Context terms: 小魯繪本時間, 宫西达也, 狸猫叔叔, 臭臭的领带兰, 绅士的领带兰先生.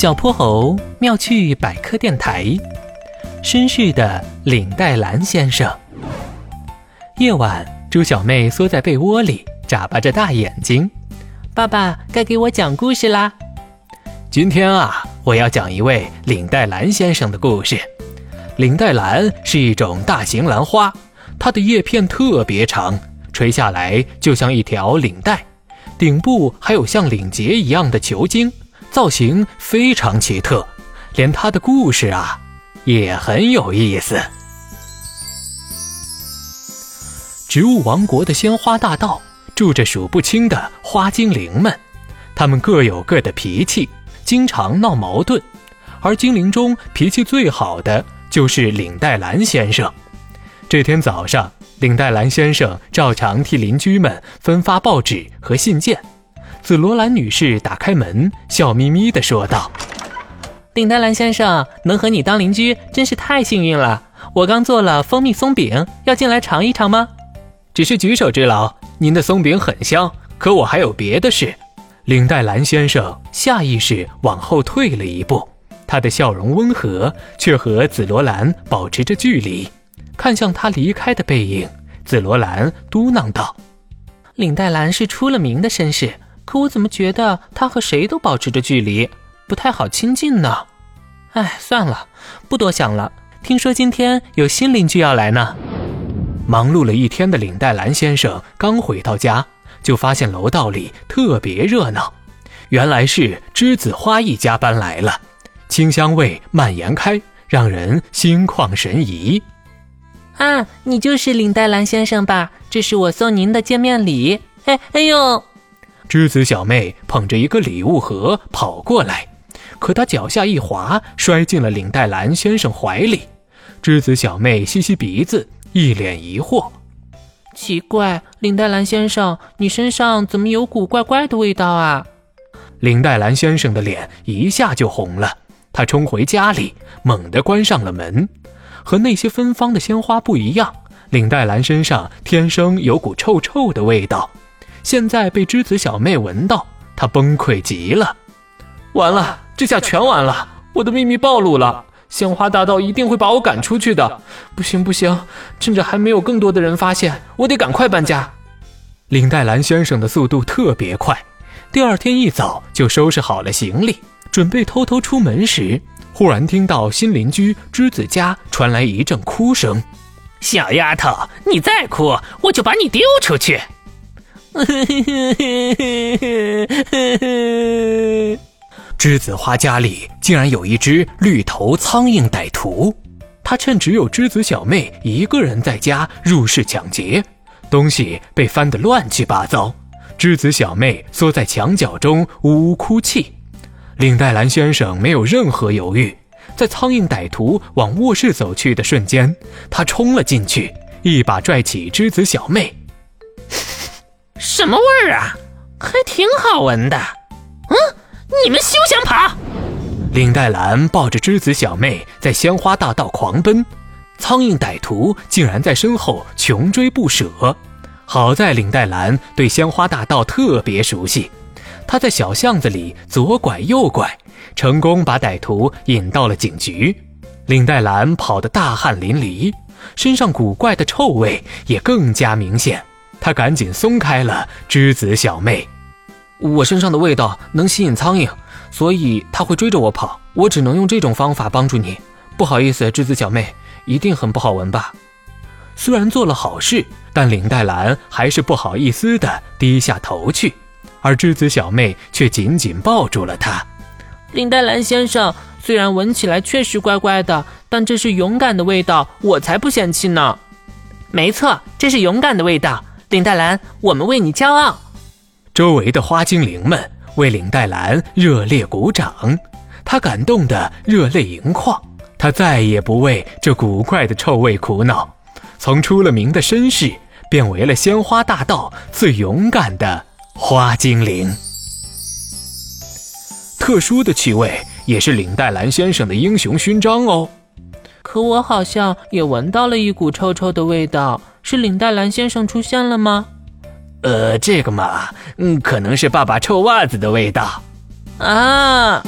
小泼猴妙趣百科电台，绅士的领带蓝先生。夜晚，猪小妹缩在被窝里，眨巴着大眼睛。爸爸，该给我讲故事啦！今天啊，我要讲一位领带兰先生的故事。领带兰是一种大型兰花，它的叶片特别长，垂下来就像一条领带，顶部还有像领结一样的球茎，造型非常奇特，连它的故事啊也很有意思。植物王国的鲜花大道住着数不清的花精灵们，它们各有各的脾气，经常闹矛盾，而精灵中脾气最好的就是领带兰先生。这天早上，领带兰先生照常替邻居们分发报纸和信件。紫罗兰女士打开门，笑眯眯地说道：“领带兰先生，能和你当邻居真是太幸运了。我刚做了蜂蜜松饼，要进来尝一尝吗？”“只是举手之劳，您的松饼很香，可我还有别的事。”领带兰先生下意识往后退了一步，他的笑容温和，却和紫罗兰保持着距离。看向他离开的背影，紫罗兰嘟囔道：“领带兰是出了名的绅士，可我怎么觉得他和谁都保持着距离，不太好亲近呢？哎，算了，不多想了。听说今天有新邻居要来呢。”忙碌了一天的领带兰先生刚回到家，就发现楼道里特别热闹。原来是栀子花一家搬来了，清香味蔓延开，让人心旷神怡。“啊，你就是领带兰先生吧？这是我送您的见面礼。哎呦！”栀子小妹捧着一个礼物盒跑过来，可她脚下一滑，摔进了领带兰先生怀里。栀子小妹吸吸鼻子，一脸疑惑：“奇怪，领带兰先生，你身上怎么有股怪怪的味道啊？”领带兰先生的脸一下就红了，他冲回家里，猛地关上了门。和那些芬芳的鲜花不一样，领带兰身上天生有股臭臭的味道，现在被栀子小妹闻到，她崩溃极了。“完了，这下全完了，我的秘密暴露了，鲜花大盗一定会把我赶出去的。不行，趁着还没有更多的人发现，我得赶快搬家。”领带兰先生的速度特别快，第二天一早就收拾好了行李，准备偷偷出门时，忽然听到新邻居栀子家传来一阵哭声。“小丫头，你再哭，我就把你丢出去！”栀子花家里竟然有一只绿头苍蝇歹徒，他趁只有栀子小妹一个人在家入室抢劫，东西被翻得乱七八糟。栀子小妹缩在墙角中呜呜哭泣。领带兰先生没有任何犹豫，在苍蝇歹徒往卧室走去的瞬间，他冲了进去，一把拽起栀子小妹。“什么味儿啊？还挺好闻的。你们休想跑！”领带兰抱着栀子小妹在鲜花大道狂奔，苍蝇歹徒竟然在身后穷追不舍。好在领带兰对鲜花大道特别熟悉，他在小巷子里左拐右拐，成功把歹徒引到了警局。领带兰跑得大汗淋漓，身上古怪的臭味也更加明显，他赶紧松开了栀子小妹。“我身上的味道能吸引苍蝇，所以他会追着我跑，我只能用这种方法帮助你，不好意思，栀子小妹，一定很不好闻吧？”虽然做了好事，但领带兰还是不好意思地低下头去，而栀子小妹却紧紧抱住了她。“领带兰先生，虽然闻起来确实怪怪的，但这是勇敢的味道，我才不嫌弃呢。”“没错，这是勇敢的味道，领带兰，我们为你骄傲。”周围的花精灵们为领带兰热烈鼓掌，她感动得热泪盈眶，她再也不为这古怪的臭味苦恼，从出了名的绅士变为了鲜花大道最勇敢的花精灵。特殊的气味也是领带兰先生的英雄勋章哦。可我好像也闻到了一股臭臭的味道，是领带兰先生出现了吗？“这个嘛，可能是爸爸臭袜子的味道啊。”